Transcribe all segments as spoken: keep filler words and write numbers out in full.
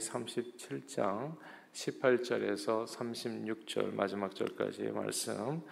삼십칠 장 십팔 절에서 삼십육 절 마지막 절까지의 말씀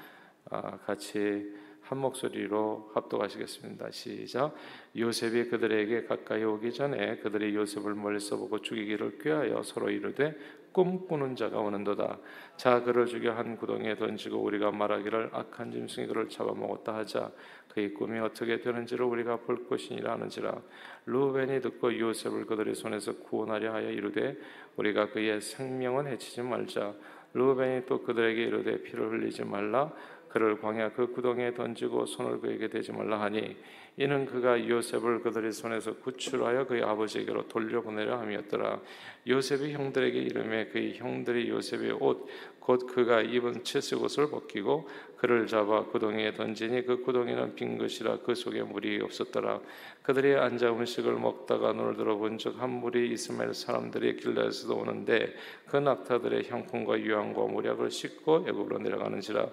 같이 한 목소리로 합독하시겠습니다. 시작. 요셉이 그들에게 가까이 오기 전에 그들이 요셉을 멀리서 보고 죽이기를 꾀하여 서로 이르되 꿈꾸는 자가 오는도다. 자, 그를 죽여 한 구덩이에 던지고 우리가 말하기를 악한 짐승이 그를 잡아먹었다 하자. 그의 꿈이 어떻게 되는지를 우리가 볼 것이니라 하는지라. 루벤이 듣고 요셉을 그들의 손에서 구원하려 하여 이르되 우리가 그의 생명은 해치지 말자. 루벤이 또 그들에게 이르되 피를 흘리지 말라. 그를 광야 그 구덩이에 던지고 손을 그에게 대지 말라 하니 이는 그가 요셉을 그들의 손에서 구출하여 그의 아버지에게로 돌려보내려 함이었더라. 요셉이 형들에게 이름에 그의 형들이 요셉의 옷 곧 그가 입은 채색옷을 벗기고 그를 잡아 구덩이에 던지니 그 구덩이는 빈 것이라 그 속에 물이 없었더라. 그들이 앉아 음식을 먹다가 눈을 들어본 즉 한 무리 이스마엘 사람들이 길라에서도 오는데 그 낙타들의 형통과 유황과 모략을 씻고 애굽으로 내려가는지라.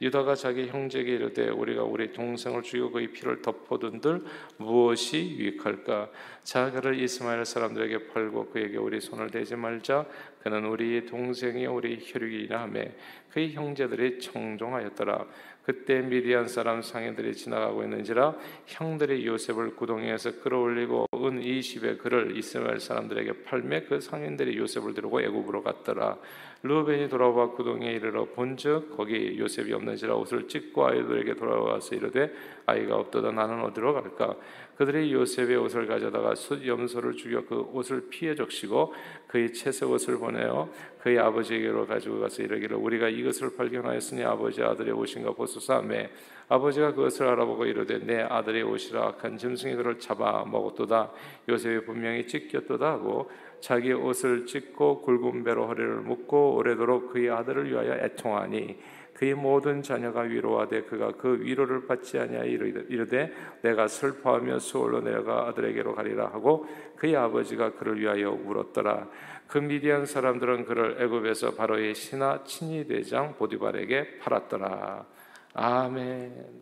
유다가 자기 형제에게 이르되 우리가 우리 동생을 죽이고 그의 피를 덮어둔들 무엇이 유익할까. 자, 그를 이스마엘 사람들에게 팔고 그에게 우리 손을 대지 말자. 그는 우리 동생이 우리 혈육이라 하며 그의 형제들이 청종하였더라. 그때 미디안 사람 상인들이 지나가고 있는지라 형들이 요셉을 구덩이에서 끌어올리고 은 이십에 그를 이스마엘 사람들에게 팔매 그 상인들이 요셉을 데리고 애굽으로 갔더라. 르우벤이 돌아와 구덩이에 이르러 본즉 거기 요셉이 없는지라 옷을 찢고 아이들에게 돌아와서 이르되 아이가 없도다. 나는 어디로 갈까. 그들이 요셉의 옷을 가져다가 숫염소를 죽여 그 옷을 피에 적시고 그의 채색옷을 보내어 그의 아버지에게로 가지고 가서 이르기를 우리가 이것을 발견하였으니 아버지 아들의 옷인가 보소서 하매 아버지가 그것을 알아보고 이르되 내 아들의 옷이라 악한 짐승이 그를 잡아먹었도다. 요셉이 분명히 찢겼도다 하고 자기 옷을 찢고 굵은 배로 허리를 묶고 오래도록 그의 아들을 위하여 애통하니 그의 모든 자녀가 위로하되 그가 그 위로를 받지 아니하여 이르되 내가 슬퍼하며 수월로 내려가 아들에게로 가리라 하고 그의 아버지가 그를 위하여 울었더라. 그 미디안 사람들은 그를 애굽에서 바로의 신하 친위 대장 보디발에게 팔았더라. 아멘.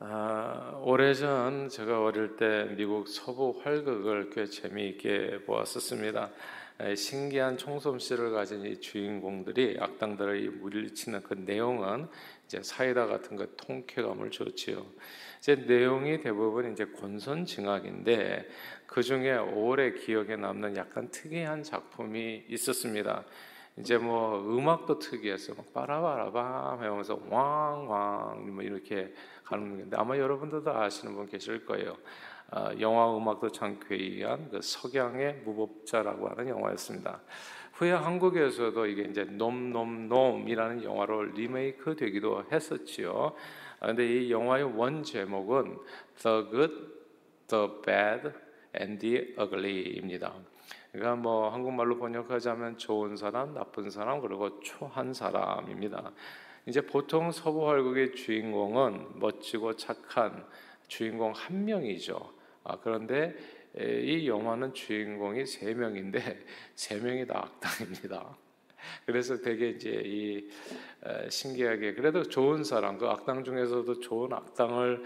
아, 오래전 제가 어릴 때 미국 서부 활극을 꽤 재미있게 보았었습니다. 신기한 총솜씨를 가진 이 주인공들이 악당들을 물리치는 그 내용은 이제 사이다 같은 그 통쾌감을 줬지요. 이제 내용이 대부분 이제 권선징악인데 그 중에 오래 기억에 남는 약간 특이한 작품이 있었습니다. 이제 뭐 음악도 특이했어. 막 빠라바라밤 하면서 왕왕 뭐 이렇게 가는 건데 아마 여러분들도 아시는 분 계실 거예요. 어, 영화 음악도 참 괴이한 그 석양의 무법자라고 하는 영화였습니다. 후에 한국에서도 이게 이제 놈놈놈이라는 영화로 리메이크 되기도 했었지요. 그런데 아, 이 영화의 원 제목은 The Good, The Bad, and The Ugly입니다. 그러니까 뭐 한국말로 번역하자면 좋은 사람, 나쁜 사람, 그리고 초한 사람입니다. 이제 보통 서부 활극의 주인공은 멋지고 착한 주인공 한 명이죠. 아, 그런데 이 영화는 주인공이 세 명인데 세 명이 다 악당입니다. 그래서 되게 이제 이 에, 신기하게 그래도 좋은 사람, 그 악당 중에서도 좋은 악당을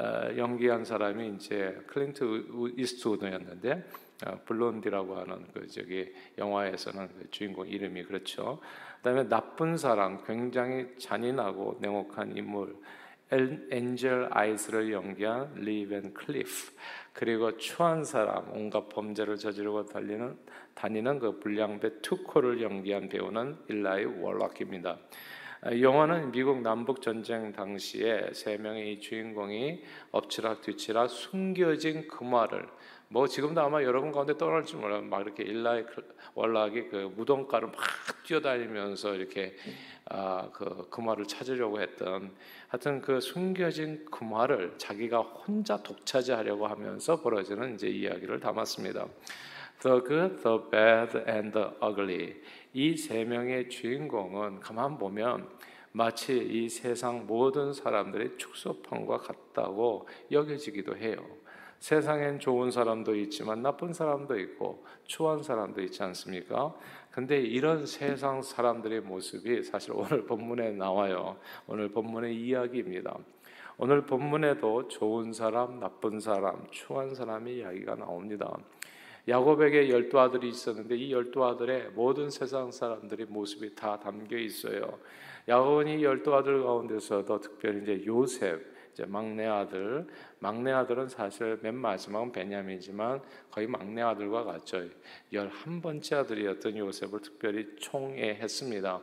에, 연기한 사람이 이제 클린트 이스트우드였는데 어, 블론디라고 하는 그 저기 영화에서는 그 주인공 이름이 그렇죠. 그다음에 나쁜 사람, 굉장히 잔인하고 냉혹한 인물. 엔젤 아이스를 연기한 리벤 클리프, 그리고 추한 사람, 온갖 범죄를 저지르고 달리는, 다니는 그 불량배 투코를 연기한 배우는 일라이 월락입니다. 영화는 미국 남북전쟁 당시에 세 명의 주인공이 엎치락뒤치락 숨겨진 금화를, 뭐 지금도 아마 여러분 가운데 떠날지 몰라요. 막 이렇게 일라이 월락이 그 무덤가를 막 뛰어다니면서 이렇게 아, 그 금화를 찾으려고 했던, 하여튼 그 숨겨진 금화를 자기가 혼자 독차지하려고 하면서 벌어지는 이제 이야기를 담았습니다. The Good, The Bad, and The Ugly. 이 세 명의 주인공은 가만 보면 마치 이 세상 모든 사람들의 축소판과 같다고 여겨지기도 해요. 세상엔 좋은 사람도 있지만 나쁜 사람도 있고 추한 사람도 있지 않습니까? 근데 이런 세상 사람들의 모습이 사실 오늘 본문에 나와요. 오늘 본문의 이야기입니다. 오늘 본문에도 좋은 사람, 나쁜 사람, 추한 사람의 이야기가 나옵니다. 야곱에게 열두 아들이 있었는데 이 열두 아들의 모든 세상 사람들의 모습이 다 담겨 있어요. 야곱이 열두 아들 가운데서도 특별히 이제 요셉, 이제 막내 아들, 막내 아들은 사실 맨 마지막은 베냐민이지만 거의 막내 아들과 같죠. 열한 번째 아들이었던 요셉을 특별히 총애했습니다.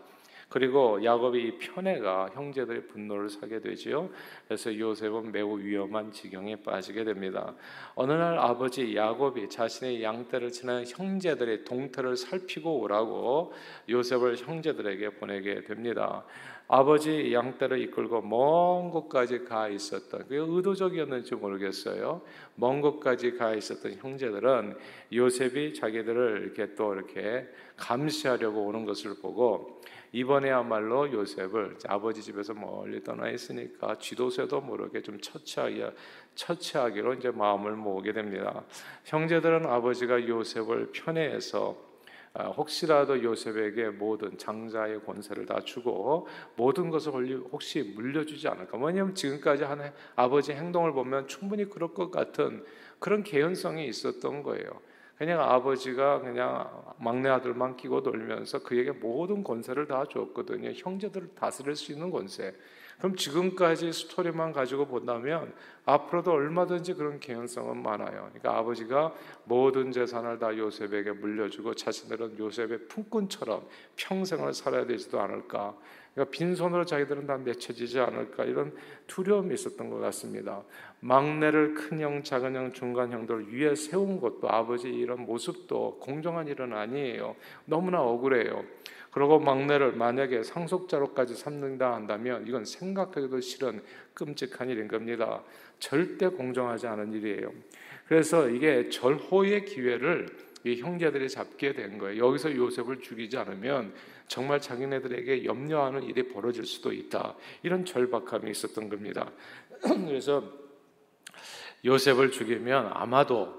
그리고 야곱의 이 편애가 형제들의 분노를 사게 되지요. 그래서 요셉은 매우 위험한 지경에 빠지게 됩니다. 어느 날 아버지 야곱이 자신의 양떼를 치는 형제들의 동태를 살피고 오라고 요셉을 형제들에게 보내게 됩니다. 아버지 양떼를 이끌고 먼 곳까지 가 있었던, 그게 의도적이었는지 모르겠어요. 먼 곳까지 가 있었던 형제들은 요셉이 자기들을 이렇게 또 이렇게 감시하려고 오는 것을 보고 이번에야말로 요셉을 아버지 집에서 멀리 떠나 있으니까 쥐도새도 모르게 좀 처치하기로, 처치하기로 이제 마음을 모으게 됩니다. 형제들은 아버지가 요셉을 편애해서 혹시라도 요셉에게 모든 장자의 권세를 다 주고 모든 것을 혹시 물려주지 않을까. 왜냐하면 지금까지 한 아버지 행동을 보면 충분히 그럴 것 같은 그런 개연성이 있었던 거예요. 그냥 아버지가 그냥 막내 아들만 끼고 놀면서 그에게 모든 권세를 다 줬거든요. 형제들을 다스릴 수 있는 권세. 그럼 지금까지 스토리만 가지고 본다면 앞으로도 얼마든지 그런 개연성은 많아요. 그러니까 아버지가 모든 재산을 다 요셉에게 물려주고 자신들은 요셉의 품꾼처럼 평생을 살아야 되지도 않을까. 그러니까 빈손으로 자기들은 다 내쳐지지 않을까 이런 두려움이 있었던 것 같습니다. 막내를 큰형, 작은형, 중간형들 위에 세운 것도 아버지 이런 모습도 공정한 일은 아니에요. 너무나 억울해요. 그리고 막내를 만약에 상속자로까지 삼는다 한다면 이건 생각하기도 싫은 끔찍한 일인 겁니다. 절대 공정하지 않은 일이에요. 그래서 이게 절호의 기회를 이 형제들이 잡게 된 거예요. 여기서 요셉을 죽이지 않으면 정말 자기네들에게 염려하는 일이 벌어질 수도 있다. 이런 절박함이 있었던 겁니다. 그래서 요셉을 죽이면 아마도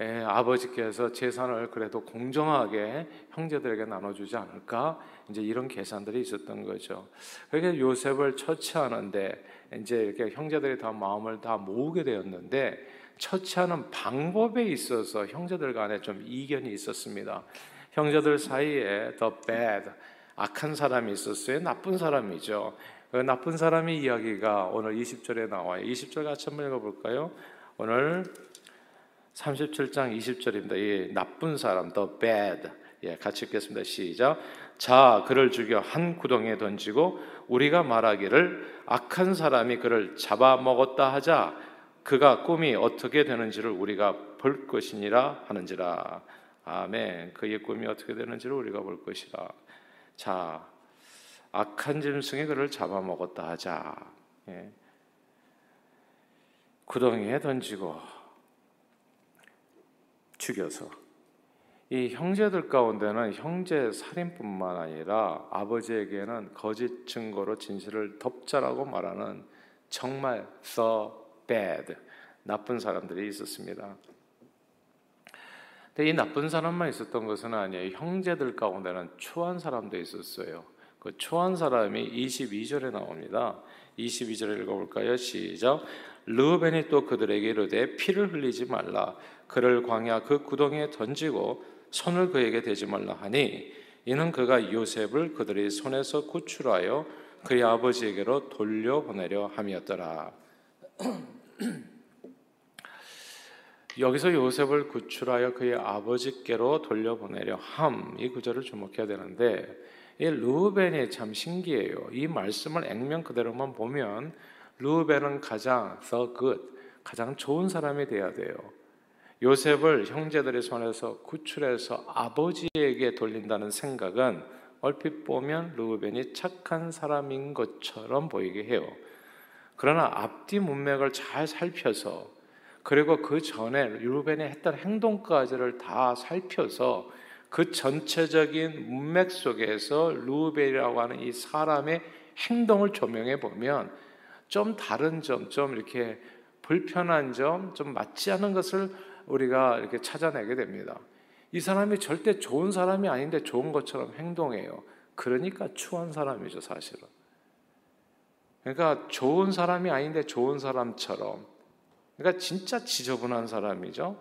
예, 아버지께서 재산을 그래도 공정하게 형제들에게 나눠주지 않을까? 이제 이런 계산들이 있었던 거죠. 그러니까 요셉을 처치하는데 이제 이렇게 형제들이 다 마음을 다 모으게 되었는데 처치하는 방법에 있어서 형제들 간에 좀 이견이 있었습니다. 형제들 사이에 the bad, 악한 사람이 있었어요. 나쁜 사람이죠. 그 나쁜 사람의 이야기가 오늘 이십 절에 나와요. 이십 절 같이 한번 읽어볼까요? 오늘 삼십칠 장 이십 절입니다. 예, 나쁜 사람, the bad. 예, 같이 읽겠습니다. 시작. 자, 그를 죽여 한 구덩이에 던지고 우리가 말하기를 악한 사람이 그를 잡아먹었다 하자 그가 꿈이 어떻게 되는지를 우리가 볼 것이니라 하는지라. 아멘. 그의 꿈이 어떻게 되는지를 우리가 볼 것이라. 자, 악한 짐승이 그를 잡아먹었다 하자. 예. 구덩이에 던지고 죽여서. 이 형제들 가운데는 형제 살인뿐만 아니라 아버지에게는 거짓 증거로 진실을 덮자라고 말하는 정말 the bad, 나쁜 사람들이 있었습니다. 근데 이 나쁜 사람만 있었던 것은 아니에요. 형제들 가운데는 초한 사람도 있었어요. 그 초한 사람이 이십이 절에 나옵니다. 이십이 절을 읽어볼까요? 시작. 르우벤이 또 그들에게 이르되 피를 흘리지 말라. 그를 광야 그 구덩이에 던지고 손을 그에게 대지 말라 하니 이는 그가 요셉을 그들의 손에서 구출하여 그의 아버지에게로 돌려보내려 함이었더라. 여기서 요셉을 구출하여 그의 아버지께로 돌려보내려 함, 이 구절을 주목해야 되는데 이 르우벤이 참 신기해요. 이 말씀을 액면 그대로만 보면 르우벤은 가장 the good, 가장 좋은 사람이 돼야 돼요. 요셉을 형제들의 손에서 구출해서 아버지에게 돌린다는 생각은 얼핏 보면 르우벤이 착한 사람인 것처럼 보이게 해요. 그러나 앞뒤 문맥을 잘 살펴서 그리고 그 전에 르우벤이 했던 행동까지를 다 살펴서 그 전체적인 문맥 속에서 르우벤이라고 하는 이 사람의 행동을 조명해 보면 좀 다른 점, 좀 이렇게 불편한 점, 좀 맞지 않은 것을 우리가 이렇게 찾아내게 됩니다. 이 사람이 절대 좋은 사람이 아닌데 좋은 것처럼 행동해요. 그러니까 추한 사람이죠, 사실은. 그러니까 좋은 사람이 아닌데 좋은 사람처럼, 그러니까 진짜 지저분한 사람이죠.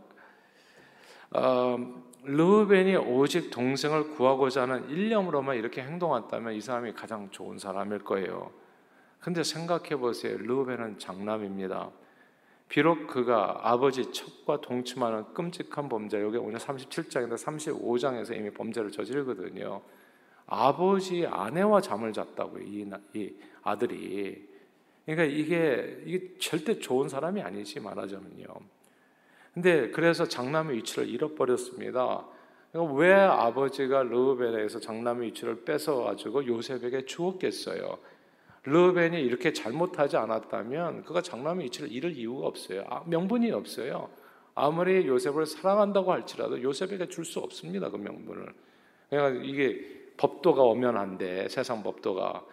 어, 르우벤이 오직 동생을 구하고자 하는 일념으로만 이렇게 행동했다면 이 사람이 가장 좋은 사람일 거예요. 근데 생각해 보세요. 르우벤은 장남입니다. 비록 그가 아버지 첩과 동침하는 끔찍한 범죄, 여기 오늘 삼십칠 장인데 삼십오 장에서 이미 범죄를 저지르거든요. 아버지 아내와 잠을 잤다고요, 이, 이 아들이. 그러니까 이게, 이게 절대 좋은 사람이 아니지, 말하자면요. 근데 그래서 장남의 위치를 잃어버렸습니다. 그러니까 왜 아버지가 르우벤에게서 장남의 위치를 뺏어가지고 요셉에게 주었겠어요? 르우벤이 이렇게 잘못하지 않았다면 그가 장남의 위치를 잃을 이유가 없어요. 아, 명분이 없어요. 아무리 요셉을 사랑한다고 할지라도 요셉에게 줄 수 없습니다, 그 명분을. 그러니까 이게 법도가 엄연한데, 세상 법도가.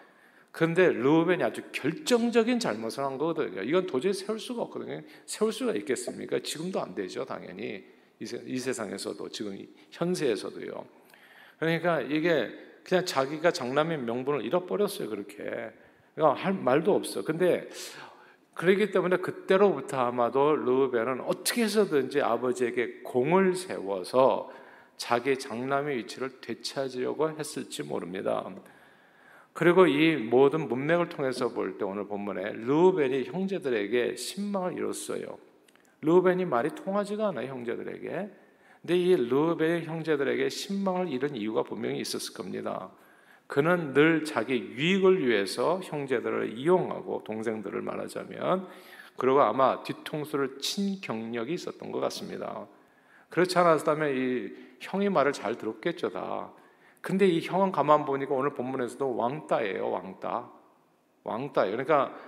근데 르우벤이 아주 결정적인 잘못을 한 거거든요. 이건 도저히 세울 수가 없거든요. 세울 수가 있겠습니까? 지금도 안 되죠, 당연히. 이, 세, 이 세상에서도, 지금 현세에서도요. 그러니까 이게 그냥 자기가 장남의 명분을 잃어버렸어요, 그렇게. 그러니까 할 말도 없어. 근데 그렇기 때문에 그때로부터 아마도 르우벤은 어떻게 해서든지 아버지에게 공을 세워서 자기 장남의 위치를 되찾으려고 했을지 모릅니다. 그리고 이 모든 문맥을 통해서 볼 때 오늘 본문에 르우벤이 형제들에게 신망을 잃었어요. 르우벤이 말이 통하지가 않아요, 형제들에게. 근데 이 르우벤이 형제들에게 신망을 잃은 이유가 분명히 있었을 겁니다. 그는 늘 자기 유익을 위해서 형제들을 이용하고, 동생들을 말하자면, 그리고 아마 뒤통수를 친 경력이 있었던 것 같습니다. 그렇지 않았다면 이 형이 말을 잘 들었겠죠, 다. 근데 이 형은 가만 보니까 오늘 본문에서도 왕따예요, 왕따. 왕따예요. 그러니까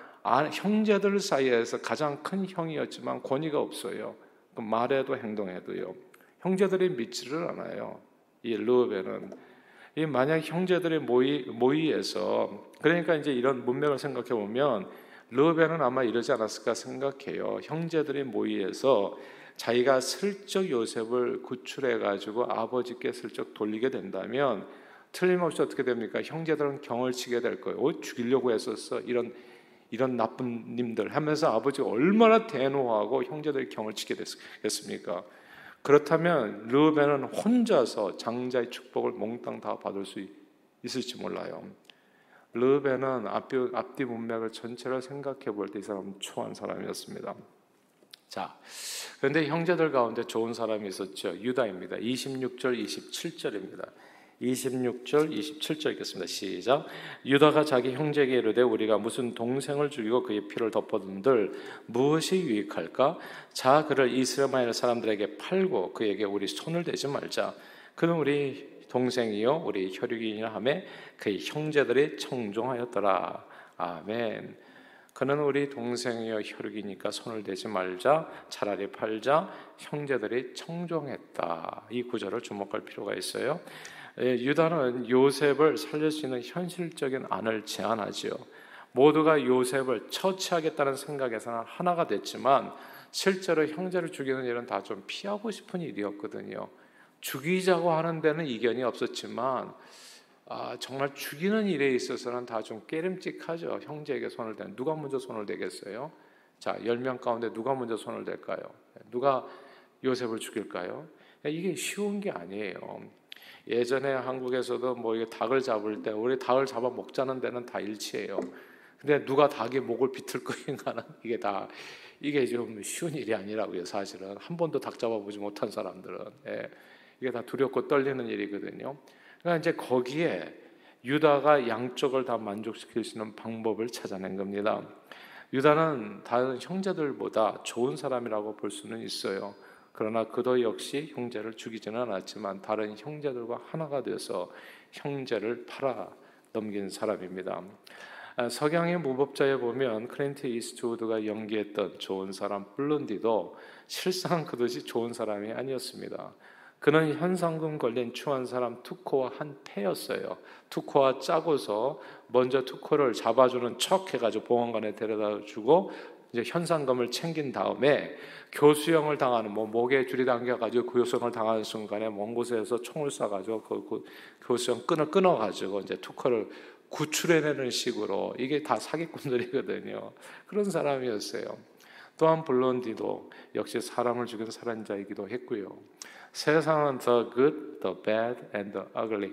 형제들 사이에서 가장 큰 형이었지만 권위가 없어요. 말해도 행동해도요. 형제들이 믿지를 않아요, 이 르우벤은. 이 만약 형제들의 모의, 모의에서, 그러니까 이제 이런 문맥을 생각해 보면 르우벤은 아마 이러지 않았을까 생각해요. 형제들의 모의에서 자기가 슬쩍 요셉을 구출해가지고 아버지께 슬쩍 돌리게 된다면 틀림없이 어떻게 됩니까? 형제들은 경을 치게 될 거예요. 어, 죽이려고 했었어, 이런 이런 나쁜 님들 하면서 아버지가 얼마나 대노하고 형제들이 경을 치게 됐습니까? 그렇다면 르우벤은 혼자서 장자의 축복을 몽땅 다 받을 수 있을지 몰라요. 르우벤은 앞뒤, 앞뒤 문맥을 전체를 생각해 볼 때 이 사람은 초한 사람이었습니다. 자, 그런데 형제들 가운데 좋은 사람이 있었죠. 유다입니다. 이십육 절 이십칠 절입니다. 이십육 절 이십칠 절 읽겠습니다. 시작. 유다가 자기 형제에게 이르되 우리가 무슨 동생을 죽이고 그의 피를 덮어둔들 무엇이 유익할까? 자, 그를 이스라엘 사람들에게 팔고 그에게 우리 손을 대지 말자. 그는 우리 동생이요 우리 혈육이니라 하며 그의 형제들이 청종하였더라. 아멘. 그는 우리 동생이여 혈육이니까 손을 대지 말자, 차라리 팔자, 형제들이 청종했다. 이 구절을 주목할 필요가 있어요. 유다는 요셉을 살릴 수 있는 현실적인 안을 제안하지요. 모두가 요셉을 처치하겠다는 생각에서는 하나가 됐지만 실제로 형제를 죽이는 일은 다 좀 피하고 싶은 일이었거든요. 죽이자고 하는 데는 이견이 없었지만 아, 정말 죽이는 일에 있어서는 다 좀 깨름직하죠. 형제에게 손을 대는, 누가 먼저 손을 대겠어요? 자, 열 명 가운데 누가 먼저 손을 댈까요? 누가 요셉을 죽일까요? 이게 쉬운 게 아니에요. 예전에 한국에서도 뭐 이게 닭을 잡을 때 우리 닭을 잡아 먹자는 데는 다 일치해요. 근데 누가 닭의 목을 비틀 거인가는 이게 다 이게 좀 쉬운 일이 아니라고요. 사실은 한 번도 닭 잡아보지 못한 사람들은, 예, 이게 다 두렵고 떨리는 일이거든요. 그러니까 이제 거기에 유다가 양쪽을 다 만족시킬 수 있는 방법을 찾아낸 겁니다. 유다는 다른 형제들보다 좋은 사람이라고 볼 수는 있어요. 그러나 그도 역시 형제를 죽이지는 않았지만 다른 형제들과 하나가 돼서 형제를 팔아 넘긴 사람입니다. 석양의 무법자에 보면 클린트 이스트우드가 연기했던 좋은 사람 블론디도 실상 그것이 좋은 사람이 아니었습니다. 그는 현상금 걸린 추한 사람 투코와 한 패였어요. 투코와 짜고서 먼저 투코를 잡아주는 척 해가지고 보안관에 데려다주고 이제 현상금을 챙긴 다음에 교수형을 당하는, 뭐 목에 줄이 당겨가지고 교수형을 당하는 순간에 먼 곳에서 총을 쏴가지고 그, 그 교수형 끈을 끊어가지고 이제 투코를 구출해내는 식으로, 이게 다 사기꾼들이거든요. 그런 사람이었어요. 또한 블론디도 역시 사람을 죽인 살인자이기도 했고요. 세상은 the good, the bad, and the ugly,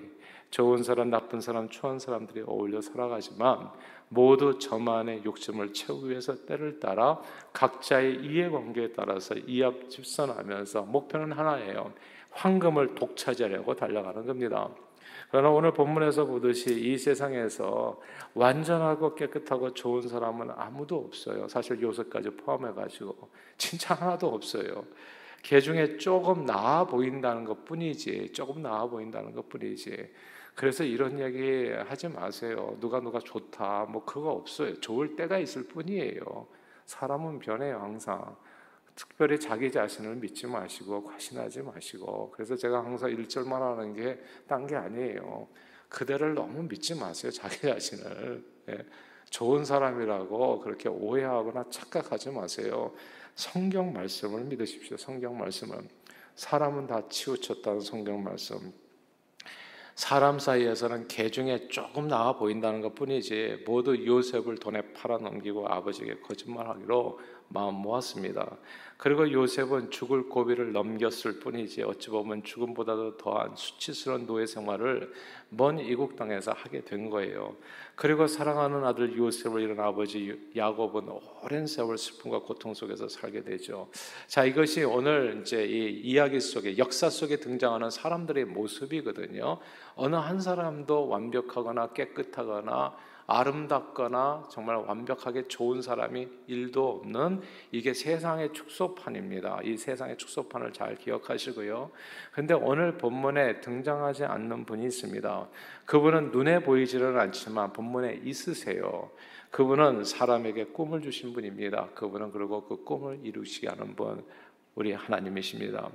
좋은 사람, 나쁜 사람, 추한 사람들이 어울려 살아가지만 모두 저만의 욕심을 채우기 위해서 때를 따라 각자의 이해관계에 따라서 이합집산하면서 목표는 하나예요. 황금을 독차지하려고 달려가는 겁니다. 그러나 오늘 본문에서 보듯이 이 세상에서 완전하고 깨끗하고 좋은 사람은 아무도 없어요. 사실 요셉까지 포함해가지고 진짜 하나도 없어요. 걔 중에 조금 나아 보인다는 것 뿐이지, 조금 나아 보인다는 것 뿐이지. 그래서 이런 이야기 하지 마세요. 누가 누가 좋다, 뭐 그거 없어요. 좋을 때가 있을 뿐이에요. 사람은 변해요, 항상. 특별히 자기 자신을 믿지 마시고 과신하지 마시고. 그래서 제가 항상 일 절만 하는 게 딴 게 아니에요. 그대를 너무 믿지 마세요, 자기 자신을. 예. 좋은 사람이라고 그렇게 오해하거나 착각하지 마세요. 성경 말씀을 믿으십시오. 성경 말씀은 사람은 다 치우쳤다는 성경 말씀. 사람 사이에서는 개 중에 조금 나아 보인다는 것 뿐이지 모두 요셉을 돈에 팔아넘기고 아버지에게 거짓말하기로 마음 모았습니다. 그리고 요셉은 죽을 고비를 넘겼을 뿐이지 어찌 보면 죽음보다도 더한 수치스러운 노예 생활을 먼 이국 땅에서 하게 된 거예요. 그리고 사랑하는 아들 요셉을 잃은 아버지 야곱은 오랜 세월 슬픔과 고통 속에서 살게 되죠. 자, 이것이 오늘 이제 이 이야기 속에, 역사 속에 등장하는 사람들의 모습이거든요. 어느 한 사람도 완벽하거나 깨끗하거나 아름답거나 정말 완벽하게 좋은 사람이 일도 없는, 이게 세상의 축소판입니다. 이 세상의 축소판을 잘 기억하시고요. 그런데 오늘 본문에 등장하지 않는 분이 있습니다. 그분은 눈에 보이지는 않지만 본문에 있으세요. 그분은 사람에게 꿈을 주신 분입니다. 그분은 그리고 그 꿈을 이루시게 하는 분, 우리 하나님이십니다.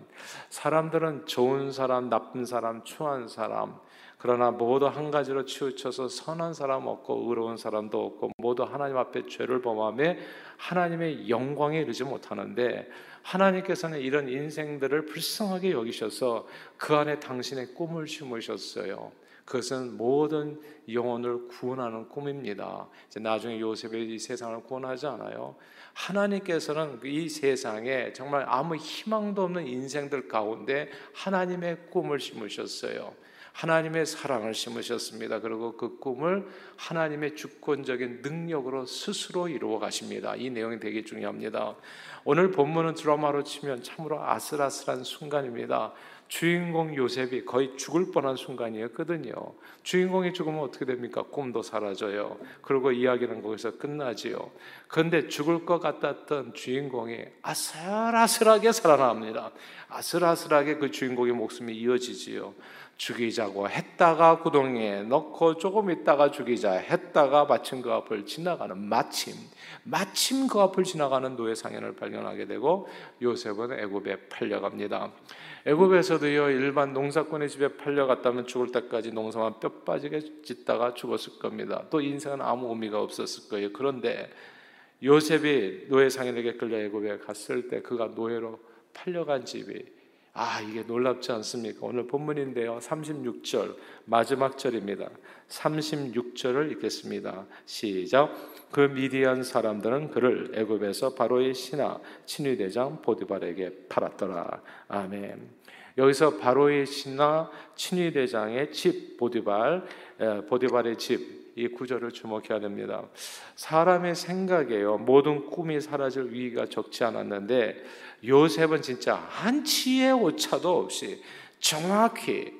사람들은 좋은 사람, 나쁜 사람, 추한 사람, 그러나 모두 한 가지로 치우쳐서 선한 사람 없고 의로운 사람도 없고 모두 하나님 앞에 죄를 범하며 하나님의 영광에 이르지 못하는데, 하나님께서는 이런 인생들을 불쌍하게 여기셔서 그 안에 당신의 꿈을 심으셨어요. 그것은 모든 영혼을 구원하는 꿈입니다. 이제 나중에 요셉이 이 세상을 구원하지 않아요. 하나님께서는 이 세상에 정말 아무 희망도 없는 인생들 가운데 하나님의 꿈을 심으셨어요. 하나님의 사랑을 심으셨습니다. 그리고 그 꿈을 하나님의 주권적인 능력으로 스스로 이루어 가십니다. 이 내용이 되게 중요합니다. 오늘 본문은 드라마로 치면 참으로 아슬아슬한 순간입니다. 주인공 요셉이 거의 죽을 뻔한 순간이었거든요. 주인공이 죽으면 어떻게 됩니까? 꿈도 사라져요. 그리고 이야기는 거기서 끝나지요. 그런데 죽을 것 같았던 주인공이 아슬아슬하게 살아납니다. 아슬아슬하게 그 주인공의 목숨이 이어지지요. 죽이자고 했다가 구덩이에 넣고, 조금 있다가 죽이자 했다가 마침 그 앞을 지나가는, 마침 마침 그 앞을 지나가는 노예 상인을 발견하게 되고, 요셉은 애굽에 팔려갑니다. 애굽에서도요, 일반 농사꾼의 집에 팔려갔다면 죽을 때까지 농사만 뼈 빠지게 짓다가 죽었을 겁니다. 또 인생은 아무 의미가 없었을 거예요. 그런데 요셉이 노예 상인에게 끌려 애굽에 갔을 때 그가 노예로 팔려간 집이, 아, 이게 놀랍지 않습니까? 오늘 본문인데요, 삼십육 절 마지막 절입니다. 삼십육 절을 읽겠습니다. 시작. 그 미디안 사람들은 그를 애굽에서 바로의 신하 친위대장 보디발에게 팔았더라. 아멘. 여기서 바로의 신하 친위대장의 집, 보디발, 보디발의 집, 이 구절을 주목해야 됩니다. 사람의 생각이에요. 모든 꿈이 사라질 위기가 적지 않았는데 요셉은 진짜 한치의 오차도 없이 정확히,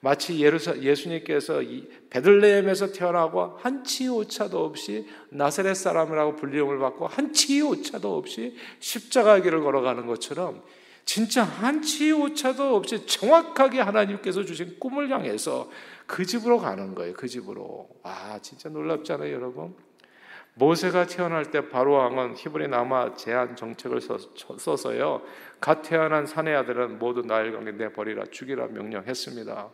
마치 예수님께서 베들레헴에서 태어나고 한치의 오차도 없이 나사렛 사람이라고 불리움을 받고 한치의 오차도 없이 십자가 길을 걸어가는 것처럼 진짜 한치의 오차도 없이 정확하게 하나님께서 주신 꿈을 향해서 그 집으로 가는 거예요. 그 집으로. 아, 진짜 놀랍잖아요, 여러분. 모세가 태어날 때 바로 왕은 히브리 남아 제한 정책을 써서요, 갓 태어난 사내 아들은 모두 나일강에 내버리라, 죽이라 명령했습니다.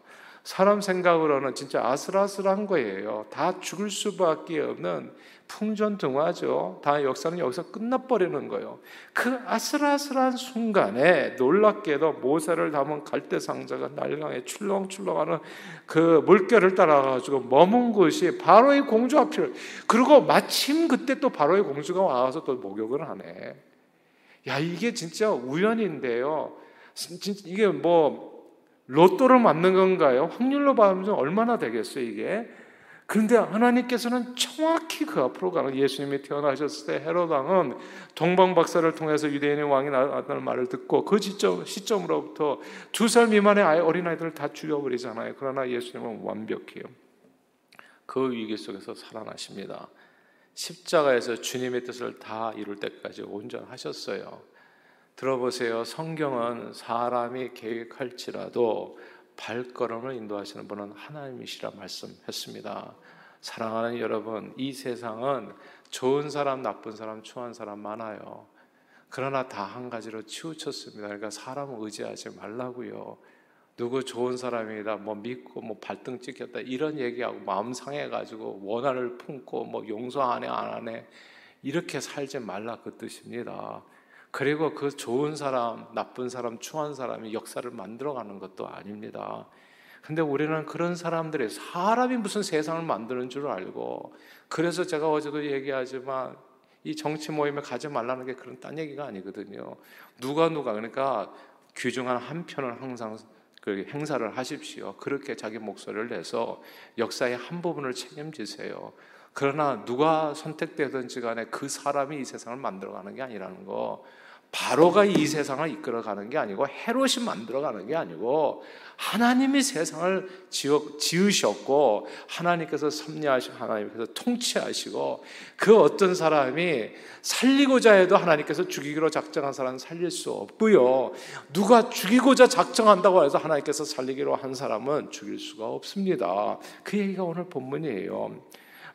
사람 생각으로는 진짜 아슬아슬한 거예요. 다 죽을 수밖에 없는 풍전등화죠. 다 역사는 여기서 끝나버리는 거예요. 그 아슬아슬한 순간에 놀랍게도 모세를 담은 갈대상자가 날강에 출렁출렁하는 그 물결을 따라가지고 머문 곳이 바로의 공주 앞이에요. 그리고 마침 그때 또 바로의 공주가 와서 또 목욕을 하네. 야, 이게 진짜 우연인데요. 진짜 이게 뭐 로또를 맞는 건가요? 확률로 봐보면 얼마나 되겠어요, 이게? 그런데 하나님께서는 정확히 그 앞으로 가는, 예수님이 태어나셨을 때 헤롯 왕은 동방 박사를 통해서 유대인의 왕이 나왔다는 말을 듣고 그 시점, 시점으로부터 두 살 미만의 아이, 어린아이들을 다 죽여버리잖아요. 그러나 예수님은 완벽해요. 그 위기 속에서 살아나십니다. 십자가에서 주님의 뜻을 다 이룰 때까지 온전하셨어요. 들어보세요. 성경은 사람이 계획할지라도 발걸음을 인도하시는 분은 하나님이시라 말씀했습니다. 사랑하는 여러분, 이 세상은 좋은 사람, 나쁜 사람, 추한 사람 많아요. 그러나 다 한 가지로 치우쳤습니다. 그러니까 사람을 의지하지 말라고요. 누구 좋은 사람이다, 뭐 믿고 뭐 발등 찍혔다 이런 얘기하고 마음 상해가지고 원한을 품고 뭐 용서 안 해, 안 하네 이렇게 살지 말라 그 뜻입니다. 그리고 그 좋은 사람, 나쁜 사람, 추한 사람이 역사를 만들어가는 것도 아닙니다. 근데 우리는 그런 사람들이, 사람이 무슨 세상을 만드는 줄 알고, 그래서 제가 어제도 얘기하지만 이 정치 모임에 가지 말라는 게 그런 딴 얘기가 아니거든요. 누가 누가, 그러니까 귀중한 한 편을 항상 그 행사를 하십시오. 그렇게 자기 목소리를 내서 역사의 한 부분을 책임지세요. 그러나 누가 선택되든지 간에 그 사람이 이 세상을 만들어가는 게 아니라는 거, 바로가 이 세상을 이끌어가는 게 아니고 헤롯이 만들어가는 게 아니고 하나님이 세상을 지어, 지으셨고 하나님께서 섭리하시고 하나님께서 통치하시고 그 어떤 사람이 살리고자 해도 하나님께서 죽이기로 작정한 사람은 살릴 수 없고요. 누가 죽이고자 작정한다고 해서 하나님께서 살리기로 한 사람은 죽일 수가 없습니다. 그 얘기가 오늘 본문이에요.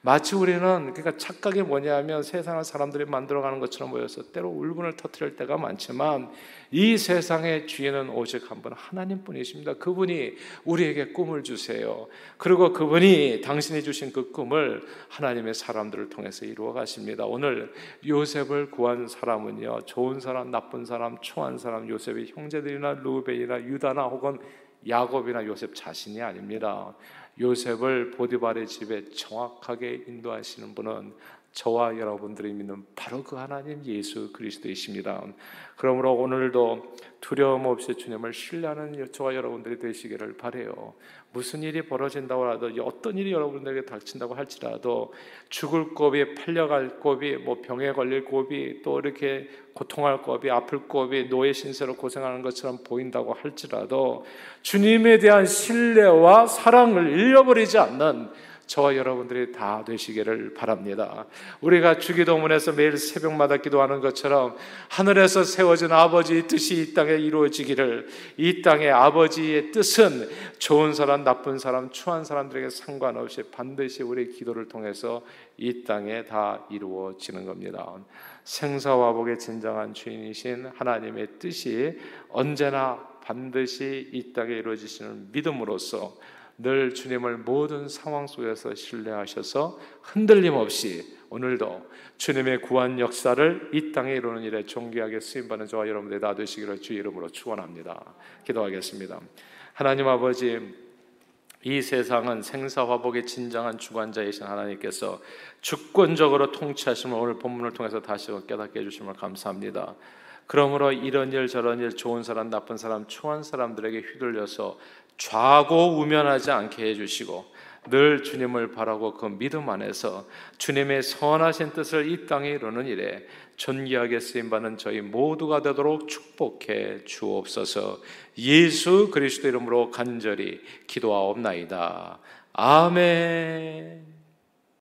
마치 우리는, 그러니까 착각이 뭐냐면 세상을 사람들이 만들어가는 것처럼 보여서 때로 울분을 터뜨릴 때가 많지만 이 세상의 주인은 오직 한 분, 하나님뿐이십니다. 그분이 우리에게 꿈을 주세요. 그리고 그분이 당신이 주신 그 꿈을 하나님의 사람들을 통해서 이루어 가십니다. 오늘 요셉을 구한 사람은요, 좋은 사람, 나쁜 사람, 추한 사람, 요셉의 형제들이나 루벤이나 유다나 혹은 야곱이나 요셉 자신이 아닙니다. 요셉을 보디발의 집에 정확하게 인도하시는 분은 저와 여러분들이 믿는 바로 그 하나님 예수 그리스도이십니다. 그러므로 오늘도 두려움 없이 주님을 신뢰하는 저와 여러분들이 되시기를 바라요. 무슨 일이 벌어진다고 하더라도, 어떤 일이 여러분들에게 닥친다고 할지라도, 죽을 고비, 팔려갈 고비, 뭐 병에 걸릴 고비, 또 이렇게 고통할 고비, 아플 고비, 노예 신세로 고생하는 것처럼 보인다고 할지라도 주님에 대한 신뢰와 사랑을 잃어버리지 않는 저와 여러분들이 다 되시기를 바랍니다. 우리가 주기도문에서 매일 새벽마다 기도하는 것처럼 하늘에서 세워진 아버지의 뜻이 이 땅에 이루어지기를, 이 땅의 아버지의 뜻은 좋은 사람, 나쁜 사람, 추한 사람들에게 상관없이 반드시 우리 기도를 통해서 이 땅에 다 이루어지는 겁니다. 생사화복의 진정한 주인이신 하나님의 뜻이 언제나 반드시 이 땅에 이루어지시는 믿음으로써 늘 주님을 모든 상황 속에서 신뢰하셔서 흔들림 없이 오늘도 주님의 구원 역사를 이 땅에 이루는 일에 존귀하게 쓰임받는 저와 여러분들이 다 되시기를 주의 이름으로 축원합니다. 기도하겠습니다. 하나님 아버지, 이 세상은 생사화복의 진정한 주관자이신 하나님께서 주권적으로 통치하심을 오늘 본문을 통해서 다시 깨닫게 해주심을 감사합니다. 그러므로 이런 일 저런 일, 좋은 사람, 나쁜 사람, 추한 사람들에게 휘둘려서 좌고우면하지 않게 해주시고 늘 주님을 바라고 그 믿음 안에서 주님의 선하신 뜻을 이 땅에 이루는 일에 존귀하게 쓰임받는 저희 모두가 되도록 축복해 주옵소서. 예수 그리스도 이름으로 간절히 기도하옵나이다. 아멘.